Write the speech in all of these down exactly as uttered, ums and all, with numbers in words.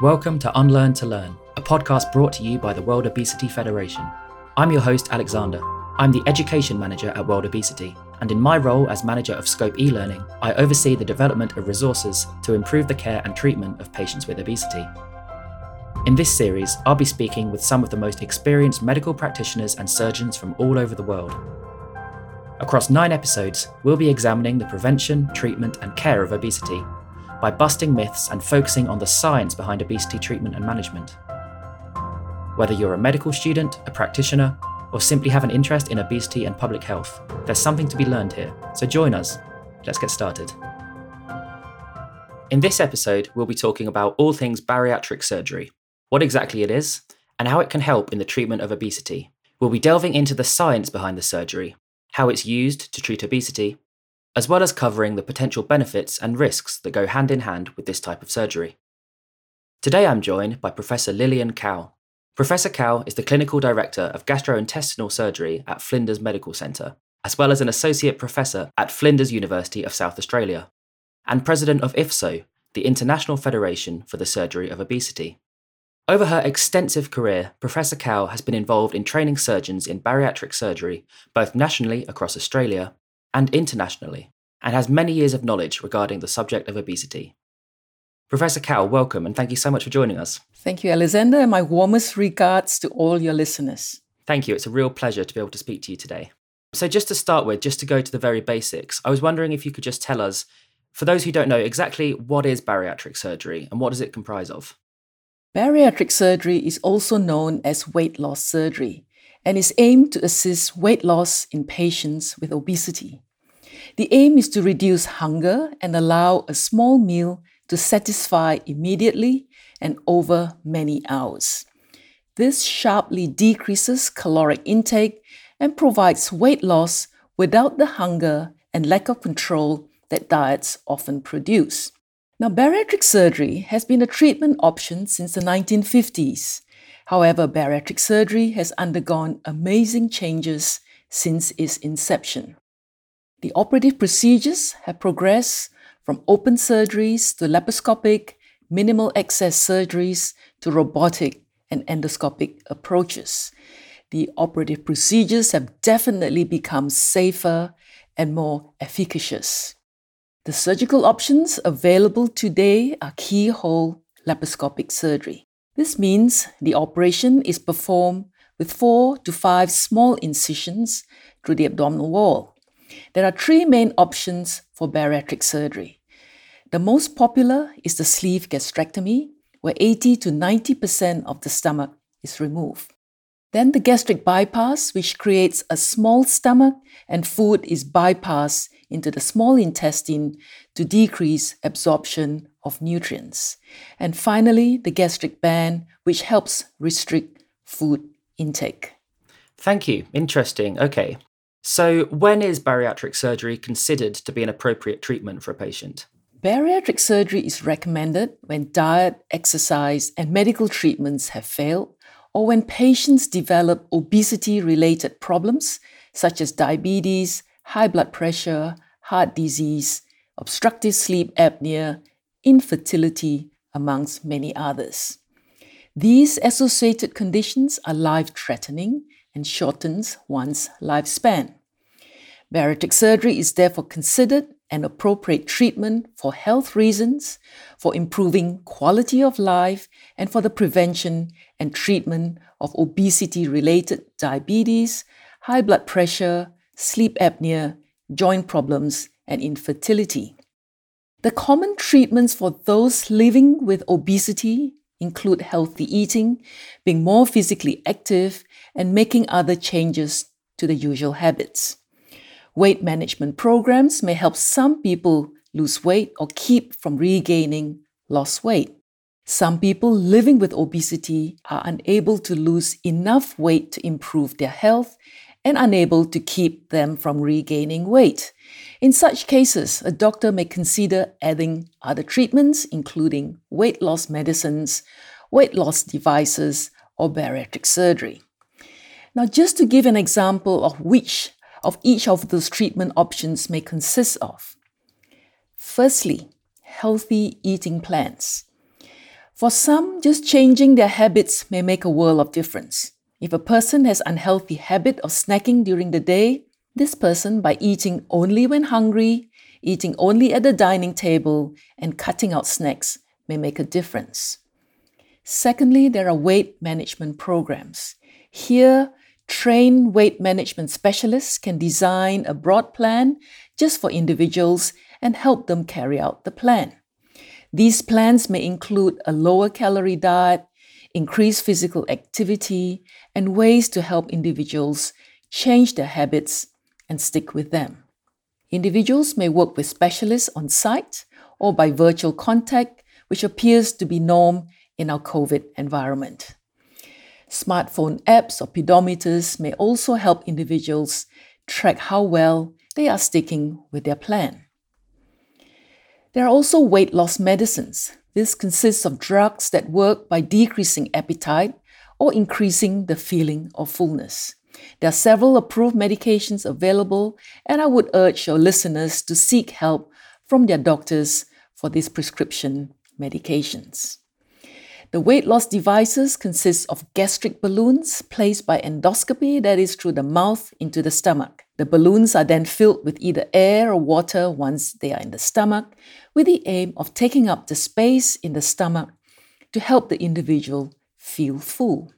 Welcome to Unlearn to Learn, a podcast brought to you by the World Obesity Federation. I'm your host, Alexander. I'm the Education Manager at World Obesity, and in my role as Manager of Scope E-Learning, I oversee the development of resources to improve the care and treatment of patients with obesity. In this series, I'll be speaking with some of the most experienced medical practitioners and surgeons from all over the world. Across nine episodes, we'll be examining the prevention, treatment, and care of obesity by busting myths and focusing on the science behind obesity treatment and management. Whether you're a medical student, a practitioner, or simply have an interest in obesity and public health, there's something to be learned here, so join us. Let's get started. In this episode, we'll be talking about all things bariatric surgery, what exactly it is, and how it can help in the treatment of obesity. We'll be delving into the science behind the surgery, how it's used to treat obesity, as well as covering the potential benefits and risks that go hand in hand with this type of surgery. Today I'm joined by Professor Lilian Kow. Professor Kow is the Clinical Director of Gastrointestinal Surgery at Flinders Medical Centre, as well as an Associate Professor at Flinders University of South Australia, and President of I F S O, the International Federation for the Surgery of Obesity. Over her extensive career, Professor Kow has been involved in training surgeons in bariatric surgery, both nationally across Australia and internationally, and has many years of knowledge regarding the subject of obesity. Professor Kow, welcome, and thank you so much for joining us. Thank you, Alexander, and my warmest regards to all your listeners. Thank you. It's a real pleasure to be able to speak to you today. So just to start with, just to go to the very basics, I was wondering if you could just tell us, for those who don't know, exactly what is bariatric surgery and what does it comprise of? Bariatric surgery is also known as weight loss surgery, and is aimed to assist weight loss in patients with obesity. The aim is to reduce hunger and allow a small meal to satisfy immediately and over many hours. This sharply decreases caloric intake and provides weight loss without the hunger and lack of control that diets often produce. Now, bariatric surgery has been a treatment option since the nineteen fifties. However, bariatric surgery has undergone amazing changes since its inception. The operative procedures have progressed from open surgeries to laparoscopic, minimal access surgeries to robotic and endoscopic approaches. The operative procedures have definitely become safer and more efficacious. The surgical options available today are keyhole laparoscopic surgery. This means the operation is performed with four to five small incisions through the abdominal wall. There are three main options for bariatric surgery. The most popular is the sleeve gastrectomy, where eighty to ninety percent of the stomach is removed. Then the gastric bypass, which creates a small stomach and food is bypassed into the small intestine to decrease absorption of nutrients. And finally, the gastric band, which helps restrict food intake. Thank you. Interesting. Okay. So when is bariatric surgery considered to be an appropriate treatment for a patient? Bariatric surgery is recommended when diet, exercise, and medical treatments have failed, or when patients develop obesity-related problems such as diabetes, high blood pressure, heart disease, obstructive sleep apnea, infertility, amongst many others. These associated conditions are life-threatening and shortens one's lifespan. Bariatric surgery is therefore considered an appropriate treatment for health reasons, for improving quality of life, and for the prevention and treatment of obesity-related diabetes, high blood pressure, sleep apnea, joint problems, and infertility. The common treatments for those living with obesity include healthy eating, being more physically active, and making other changes to the usual habits. Weight management programs may help some people lose weight or keep from regaining lost weight. Some people living with obesity are unable to lose enough weight to improve their health and unable to keep them from regaining weight. In such cases, a doctor may consider adding other treatments, including weight loss medicines, weight loss devices, or bariatric surgery. Now, just to give an example of which of each of those treatment options may consist of. Firstly, healthy eating plans. For some, just changing their habits may make a world of difference. If a person has an unhealthy habit of snacking during the day, this person, by eating only when hungry, eating only at the dining table, and cutting out snacks, may make a difference. Secondly, there are weight management programs. Here, trained weight management specialists can design a broad plan just for individuals and help them carry out the plan. These plans may include a lower-calorie diet, increased physical activity, and ways to help individuals change their habits and stick with them. Individuals may work with specialists on site or by virtual contact, which appears to be norm in our COVID environment. Smartphone apps or pedometers may also help individuals track how well they are sticking with their plan. There are also weight loss medicines. This consists of drugs that work by decreasing appetite or increasing the feeling of fullness. There are several approved medications available, and I would urge your listeners to seek help from their doctors for these prescription medications. The weight loss devices consist of gastric balloons placed by endoscopy, that is through the mouth into the stomach. The balloons are then filled with either air or water once they are in the stomach, with the aim of taking up the space in the stomach to help the individual feel full.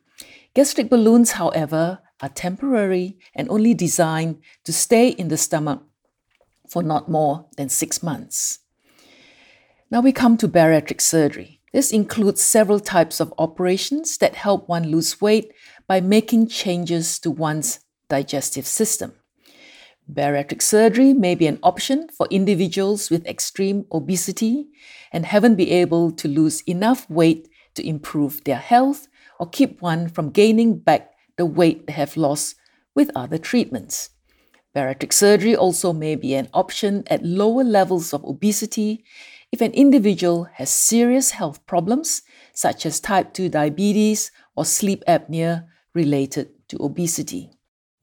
Gastric balloons, however, are temporary and only designed to stay in the stomach for not more than six months. Now we come to bariatric surgery. This includes several types of operations that help one lose weight by making changes to one's digestive system. Bariatric surgery may be an option for individuals with extreme obesity and haven't been able to lose enough weight to improve their health or keep one from gaining back the weight they have lost with other treatments. Bariatric surgery also may be an option at lower levels of obesity if an individual has serious health problems such as type two diabetes or sleep apnea related to obesity.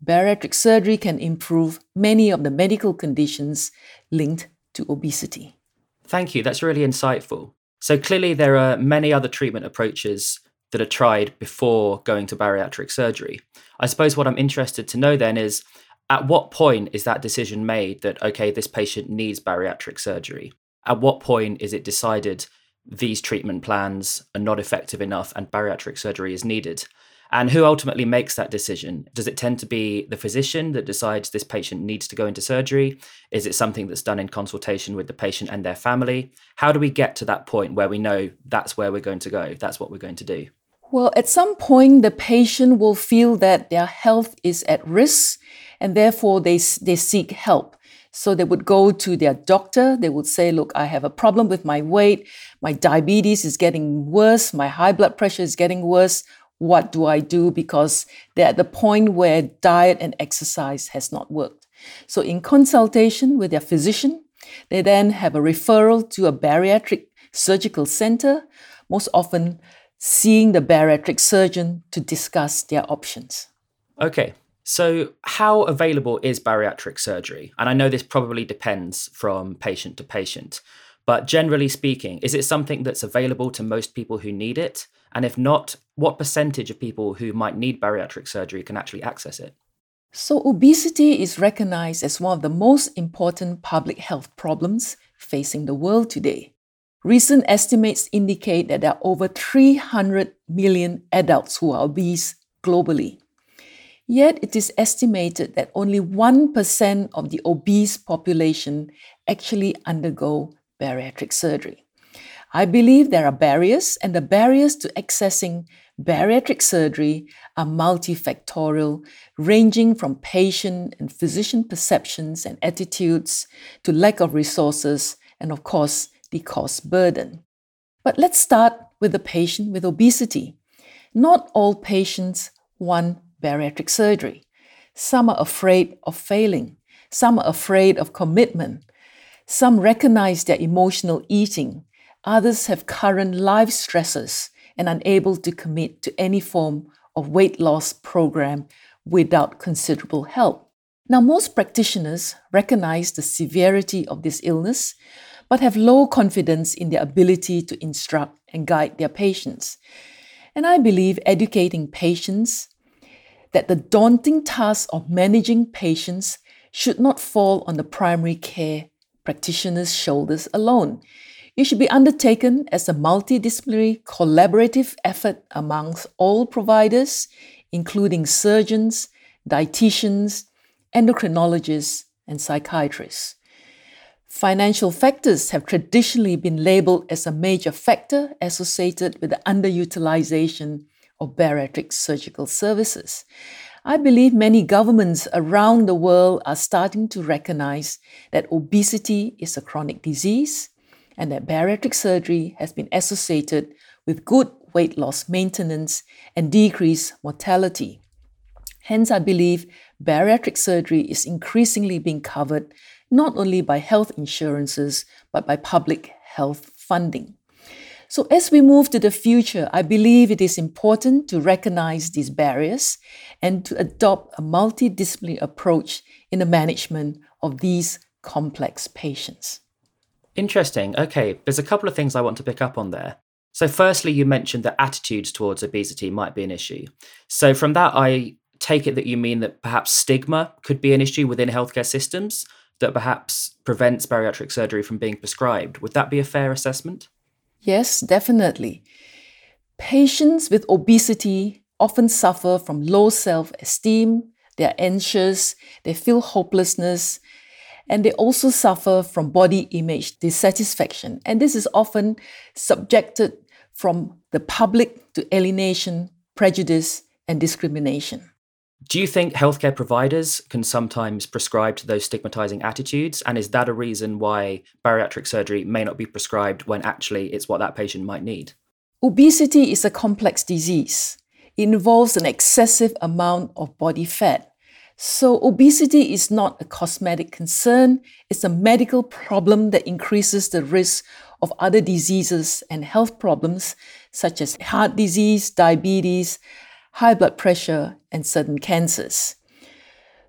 Bariatric surgery can improve many of the medical conditions linked to obesity. Thank you. That's really insightful. So clearly there are many other treatment approaches that are tried before going to bariatric surgery. I suppose what I'm interested to know then is, at what point is that decision made that, okay, this patient needs bariatric surgery? At what point is it decided these treatment plans are not effective enough and bariatric surgery is needed? And who ultimately makes that decision? Does it tend to be the physician that decides this patient needs to go into surgery? Is it something that's done in consultation with the patient and their family? How do we get to that point where we know that's where we're going to go, that's what we're going to do? Well, at some point, the patient will feel that their health is at risk and therefore they, they seek help. So they would go to their doctor. They would say, look, I have a problem with my weight. My diabetes is getting worse. My high blood pressure is getting worse. What do I do? Because they're at the point where diet and exercise has not worked. So in consultation with their physician, they then have a referral to a bariatric surgical center, most often seeing the bariatric surgeon to discuss their options. Okay. So how available is bariatric surgery? And I know this probably depends from patient to patient, but generally speaking, is it something that's available to most people who need it? And if not, what percentage of people who might need bariatric surgery can actually access it? So obesity is recognized as one of the most important public health problems facing the world today. Recent estimates indicate that there are over three hundred million adults who are obese globally. Yet it is estimated that only one percent of the obese population actually undergo bariatric surgery. I believe there are barriers, and the barriers to accessing bariatric surgery are multifactorial, ranging from patient and physician perceptions and attitudes to lack of resources and, of course, the cost burden. But let's start with the patient with obesity. Not all patients want bariatric surgery. Some are afraid of failing. Some are afraid of commitment. Some recognize their emotional eating. Others have current life stresses and unable to commit to any form of weight loss program without considerable help. Now, most practitioners recognize the severity of this illness, but have low confidence in their ability to instruct and guide their patients. And I believe educating patients that the daunting task of managing patients should not fall on the primary care practitioner's shoulders alone. It should be undertaken as a multidisciplinary collaborative effort amongst all providers, including surgeons, dietitians, endocrinologists, and psychiatrists. Financial factors have traditionally been labelled as a major factor associated with the underutilisation of bariatric surgical services. I believe many governments around the world are starting to recognise that obesity is a chronic disease and that bariatric surgery has been associated with good weight loss maintenance and decreased mortality. Hence, I believe bariatric surgery is increasingly being covered not only by health insurances but by public health funding. So as we move to the future, I believe it is important to recognise these barriers and to adopt a multidisciplinary approach in the management of these complex patients. Interesting. Okay, there's a couple of things I want to pick up on there. So firstly, you mentioned that attitudes towards obesity might be an issue. So from that, I take it that you mean that perhaps stigma could be an issue within healthcare systems that perhaps prevents bariatric surgery from being prescribed. Would that be a fair assessment? Yes, definitely. Patients with obesity often suffer from low self-esteem, they're anxious, they feel hopelessness, and they also suffer from body image dissatisfaction. And this is often subjected from the public to alienation, prejudice, and discrimination. Do you think healthcare providers can sometimes prescribe to those stigmatising attitudes? And is that a reason why bariatric surgery may not be prescribed when actually it's what that patient might need? Obesity is a complex disease. It involves an excessive amount of body fat. So obesity is not a cosmetic concern. It's a medical problem that increases the risk of other diseases and health problems such as heart disease, diabetes, high blood pressure, and certain cancers.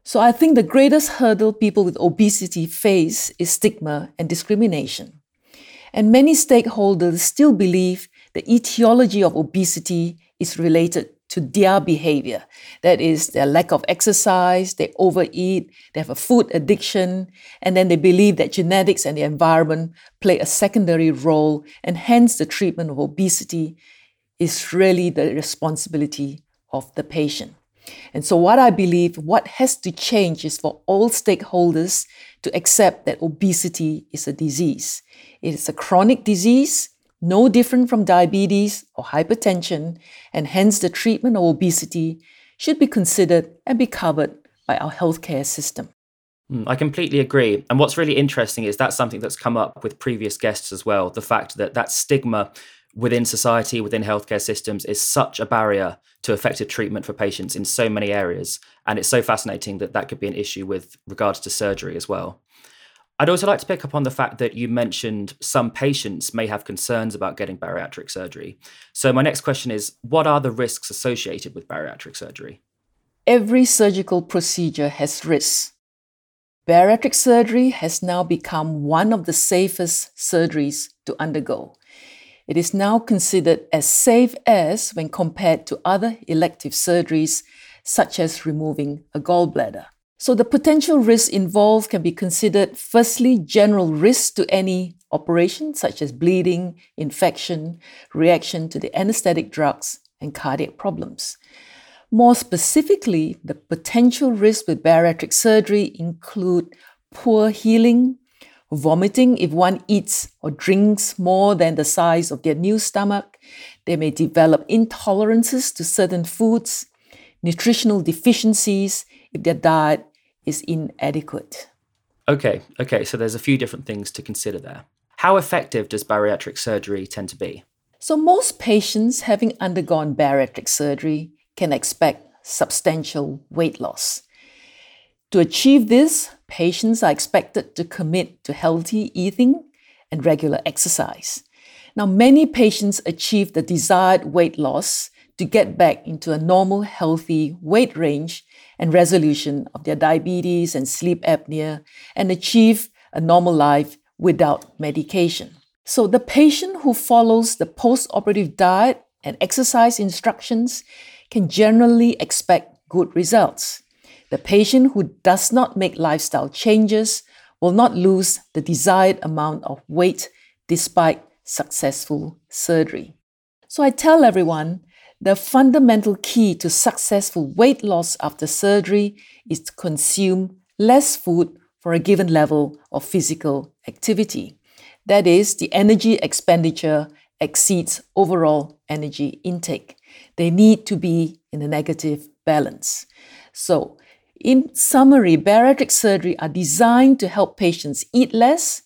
So I think the greatest hurdle people with obesity face is stigma and discrimination. And many stakeholders still believe the etiology of obesity is related to their behavior. That is, their lack of exercise, they overeat, they have a food addiction, and then they believe that genetics and the environment play a secondary role, and hence the treatment of obesity is really the responsibility of the patient. And so what I believe, what has to change is for all stakeholders to accept that obesity is a disease. It is a chronic disease, no different from diabetes or hypertension, and hence the treatment of obesity should be considered and be covered by our healthcare system. I completely agree. And what's really interesting is that's something that's come up with previous guests as well, the fact that that stigma within society, within healthcare systems, is such a barrier to effective treatment for patients in so many areas. And it's so fascinating that that could be an issue with regards to surgery as well. I'd also like to pick up on the fact that you mentioned some patients may have concerns about getting bariatric surgery. So my next question is, what are the risks associated with bariatric surgery? Every surgical procedure has risks. Bariatric surgery has now become one of the safest surgeries to undergo. It is now considered as safe as when compared to other elective surgeries, such as removing a gallbladder. So the potential risks involved can be considered, firstly, general risks to any operation, such as bleeding, infection, reaction to the anesthetic drugs, and cardiac problems. More specifically, the potential risks with bariatric surgery include poor healing, vomiting if one eats or drinks more than the size of their new stomach. They may develop intolerances to certain foods, nutritional deficiencies if their diet is inadequate. Okay, okay, so there's a few different things to consider there. How effective does bariatric surgery tend to be? So most patients having undergone bariatric surgery can expect substantial weight loss. To achieve this, patients are expected to commit to healthy eating and regular exercise. Now, many patients achieve the desired weight loss to get back into a normal, healthy weight range and resolution of their diabetes and sleep apnea and achieve a normal life without medication. So the patient who follows the post-operative diet and exercise instructions can generally expect good results. The patient who does not make lifestyle changes will not lose the desired amount of weight despite successful surgery. So I tell everyone, the fundamental key to successful weight loss after surgery is to consume less food for a given level of physical activity. That is, the energy expenditure exceeds overall energy intake. They need to be in a negative balance. So, in summary, bariatric surgery are designed to help patients eat less,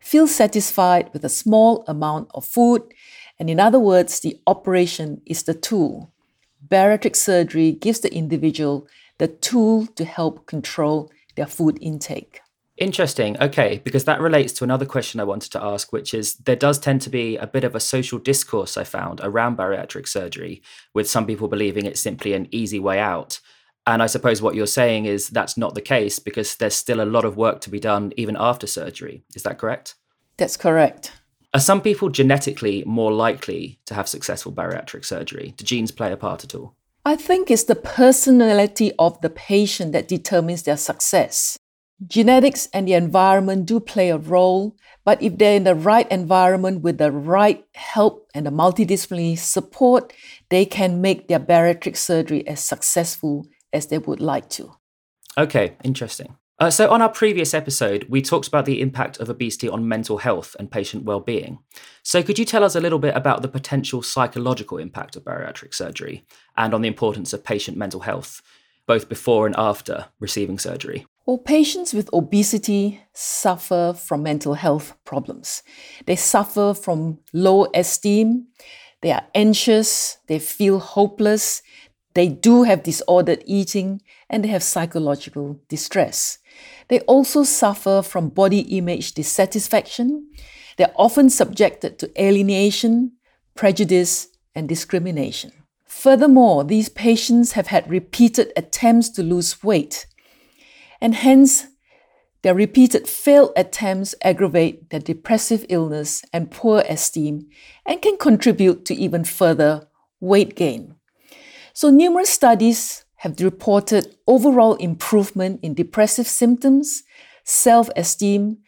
feel satisfied with a small amount of food, and in other words, the operation is the tool. Bariatric surgery gives the individual the tool to help control their food intake. Interesting. Okay, because that relates to another question I wanted to ask, which is there does tend to be a bit of a social discourse I found around bariatric surgery, with some people believing it's simply an easy way out. And I suppose what you're saying is that's not the case because there's still a lot of work to be done even after surgery. Is that correct? That's correct. Are some people genetically more likely to have successful bariatric surgery? Do genes play a part at all? I think it's the personality of the patient that determines their success. Genetics and the environment do play a role, but if they're in the right environment with the right help and the multidisciplinary support, they can make their bariatric surgery as successful as they would like to. Okay, interesting. Uh, so on our previous episode, we talked about the impact of obesity on mental health and patient well-being. So could you tell us a little bit about the potential psychological impact of bariatric surgery and on the importance of patient mental health, both before and after receiving surgery? Well, patients with obesity suffer from mental health problems. They suffer from low esteem, they are anxious, they feel hopeless, they do have disordered eating, and they have psychological distress. They also suffer from body image dissatisfaction. They're often subjected to alienation, prejudice, and discrimination. Furthermore, these patients have had repeated attempts to lose weight, and hence their repeated failed attempts aggravate their depressive illness and poor esteem and can contribute to even further weight gain. So numerous studies have reported overall improvement in depressive symptoms, self-esteem,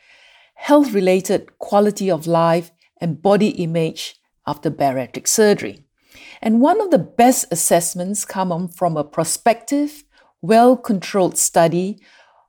health-related quality of life, and body image after bariatric surgery. And one of the best assessments come from a prospective, well-controlled study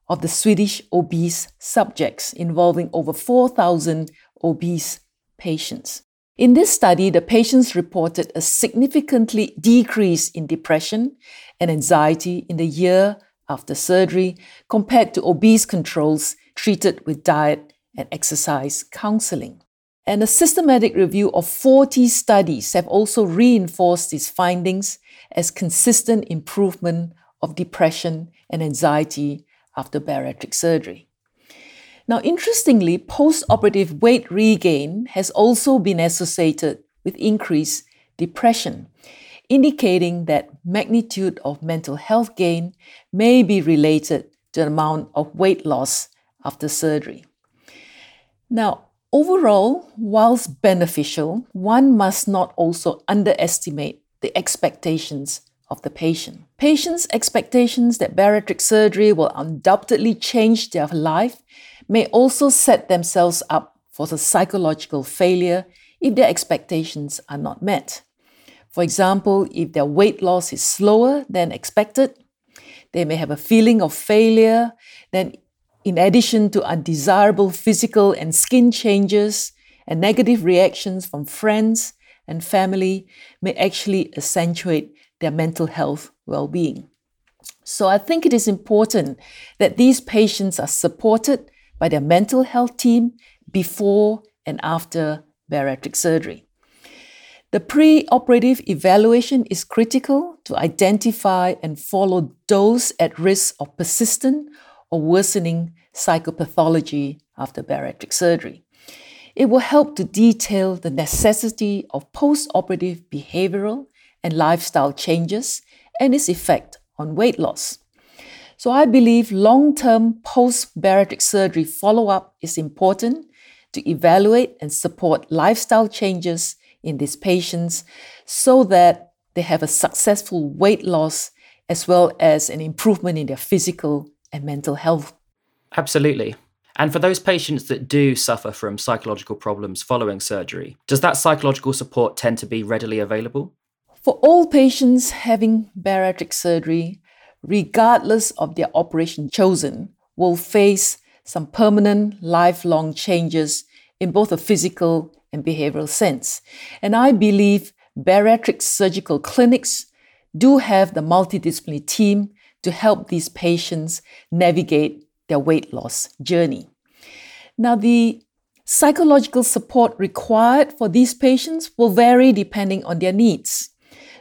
of the Swedish obese subjects involving over four thousand obese patients. In this study, the patients reported a significantly decrease in depression and anxiety in the year after surgery compared to obese controls treated with diet and exercise counseling. And a systematic review of forty studies have also reinforced these findings as consistent improvement of depression and anxiety after bariatric surgery. Now, interestingly, post-operative weight regain has also been associated with increased depression, indicating that magnitude of mental health gain may be related to the amount of weight loss after surgery. Now, overall, whilst beneficial, one must not also underestimate the expectations of the patient. Patients' expectations that bariatric surgery will undoubtedly change their life may also set themselves up for the psychological failure if their expectations are not met. For example, if their weight loss is slower than expected, they may have a feeling of failure, then in addition to undesirable physical and skin changes and negative reactions from friends and family may actually accentuate their mental health well-being. So I think it is important that these patients are supported by their mental health team before and after bariatric surgery. The pre-operative evaluation is critical to identify and follow those at risk of persistent or worsening psychopathology after bariatric surgery. It will help to detail the necessity of post-operative behavioral and lifestyle changes and its effect on weight loss. So I believe long-term post-bariatric surgery follow-up is important to evaluate and support lifestyle changes in these patients so that they have a successful weight loss as well as an improvement in their physical and mental health. Absolutely. And for those patients that do suffer from psychological problems following surgery, does that psychological support tend to be readily available? For all patients having bariatric surgery, regardless of their operation chosen, will face some permanent, lifelong changes in both a physical and behavioral sense. And I believe bariatric surgical clinics do have the multidisciplinary team to help these patients navigate their weight loss journey. Now, the psychological support required for these patients will vary depending on their needs.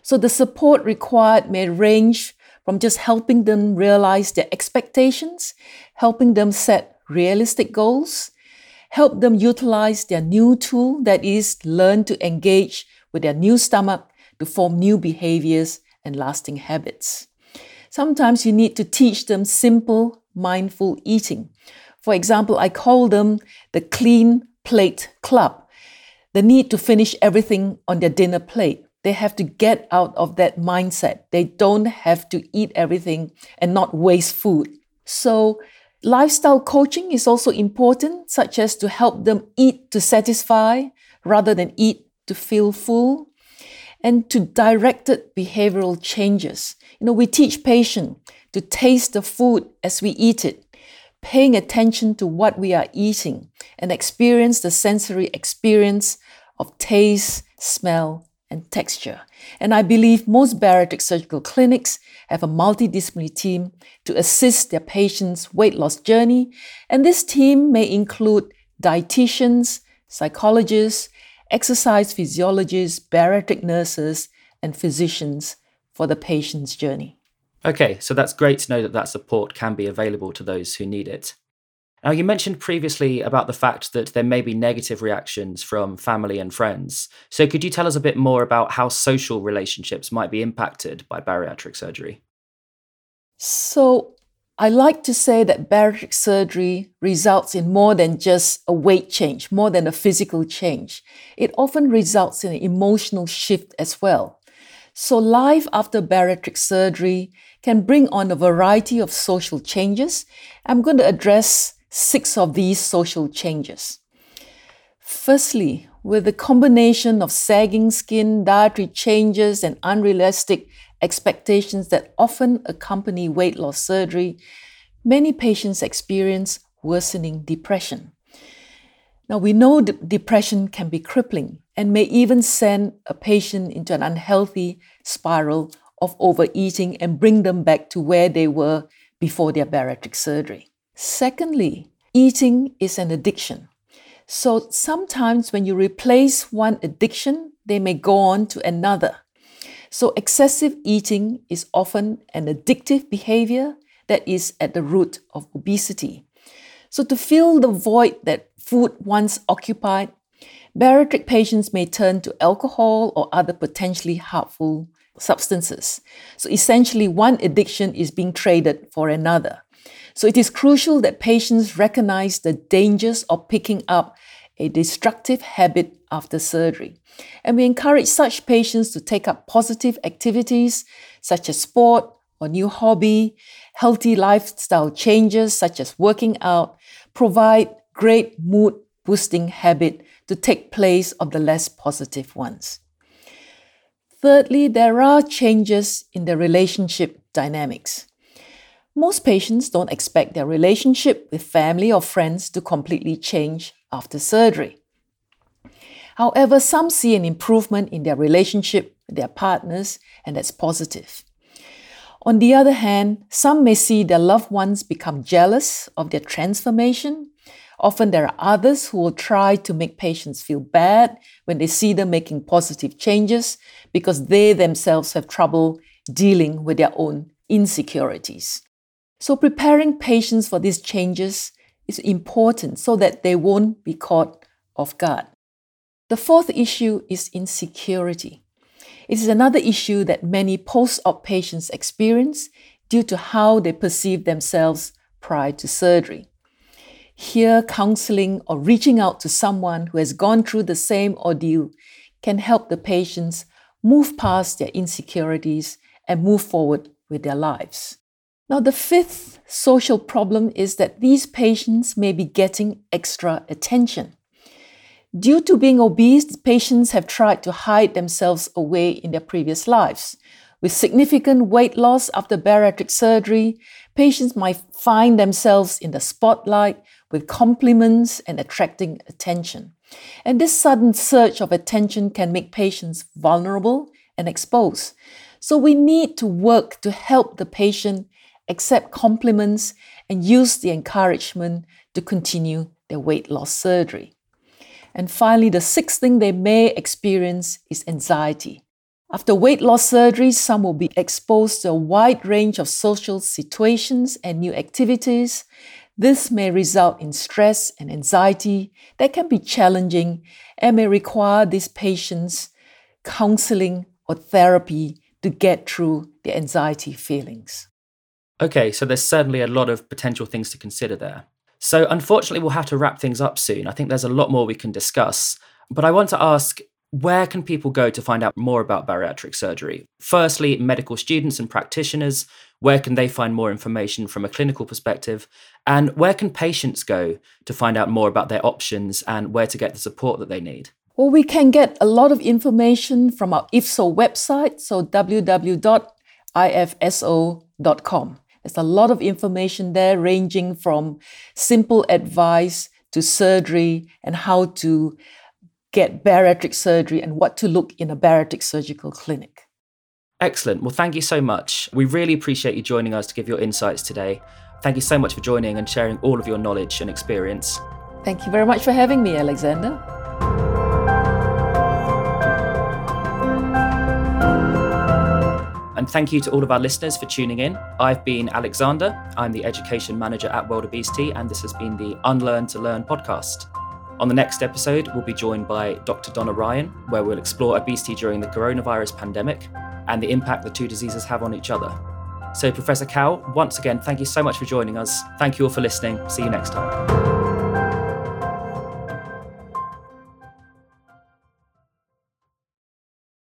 So the support required may range from just helping them realize their expectations, helping them set realistic goals, help them utilize their new tool, that is, learn to engage with their new stomach to form new behaviors and lasting habits. Sometimes you need to teach them simple, mindful eating. For example, I call them the clean plate club. The need to finish everything on their dinner plate. They have to get out of that mindset. They don't have to eat everything and not waste food. So lifestyle coaching is also important, such as to help them eat to satisfy rather than eat to feel full, and to directed behavioral changes. You know, we teach patients to taste the food as we eat it, paying attention to what we are eating, and experience the sensory experience of taste, smell, and texture. And I believe most bariatric surgical clinics have a multidisciplinary team to assist their patients' weight loss journey, and this team may include dietitians, psychologists, exercise physiologists, bariatric nurses, and physicians for the patient's journey. Okay, so that's great to know that that support can be available to those who need it. Now, you mentioned previously about the fact that there may be negative reactions from family and friends. So could you tell us a bit more about how social relationships might be impacted by bariatric surgery? So I like to say that bariatric surgery results in more than just a weight change, more than a physical change. It often results in an emotional shift as well. So life after bariatric surgery can bring on a variety of social changes. I'm going to address six of these social changes. Firstly, with the combination of sagging skin, dietary changes, and unrealistic expectations that often accompany weight loss surgery, many patients experience worsening depression. Now, we know d- depression can be crippling and may even send a patient into an unhealthy spiral of overeating and bring them back to where they were before their bariatric surgery. Secondly, eating is an addiction. So sometimes when you replace one addiction, they may go on to another. So excessive eating is often an addictive behavior that is at the root of obesity. So to fill the void that food once occupied, bariatric patients may turn to alcohol or other potentially harmful substances. So essentially, one addiction is being traded for another. So it is crucial that patients recognize the dangers of picking up a destructive habit after surgery. And we encourage such patients to take up positive activities such as sport or new hobby, healthy lifestyle changes such as working out, provide great mood-boosting habit to take place of the less positive ones. Thirdly, there are changes in the relationship dynamics. Most patients don't expect their relationship with family or friends to completely change after surgery. However, some see an improvement in their relationship with their partners, and that's positive. On the other hand, some may see their loved ones become jealous of their transformation. Often there are others who will try to make patients feel bad when they see them making positive changes because they themselves have trouble dealing with their own insecurities. So preparing patients for these changes is important so that they won't be caught off guard. The fourth issue is insecurity. It is another issue that many post-op patients experience due to how they perceive themselves prior to surgery. Here, counselling or reaching out to someone who has gone through the same ordeal can help the patients move past their insecurities and move forward with their lives. Now, the fifth social problem is that these patients may be getting extra attention. Due to being obese, patients have tried to hide themselves away in their previous lives. With significant weight loss after bariatric surgery, patients might find themselves in the spotlight with compliments and attracting attention. And this sudden surge of attention can make patients vulnerable and exposed. So we need to work to help the patient accept compliments and use the encouragement to continue their weight loss surgery. And finally, the sixth thing they may experience is anxiety. After weight loss surgery, some will be exposed to a wide range of social situations and new activities. This may result in stress and anxiety that can be challenging and may require these patients counseling or therapy to get through the anxiety feelings. Okay, so there's certainly a lot of potential things to consider there. So unfortunately, we'll have to wrap things up soon. I think there's a lot more we can discuss. But I want to ask, where can people go to find out more about bariatric surgery? Firstly, medical students and practitioners, where can they find more information from a clinical perspective? And where can patients go to find out more about their options and where to get the support that they need? Well, we can get a lot of information from our I F S O website, so w w w dot i f s o dot com. There's a lot of information there ranging from simple advice to surgery and how to get bariatric surgery and what to look in a bariatric surgical clinic. Excellent. Well, thank you so much. We really appreciate you joining us to give your insights today. Thank you so much for joining and sharing all of your knowledge and experience. Thank you very much for having me, Alexander. And thank you to all of our listeners for tuning in. I've been Alexander. I'm the Education Manager at World Obesity, and this has been the Unlearn to Learn podcast. On the next episode, we'll be joined by Doctor Donna Ryan, where we'll explore obesity during the coronavirus pandemic and the impact the two diseases have on each other. So, Professor Kow, once again, thank you so much for joining us. Thank you all for listening. See you next time.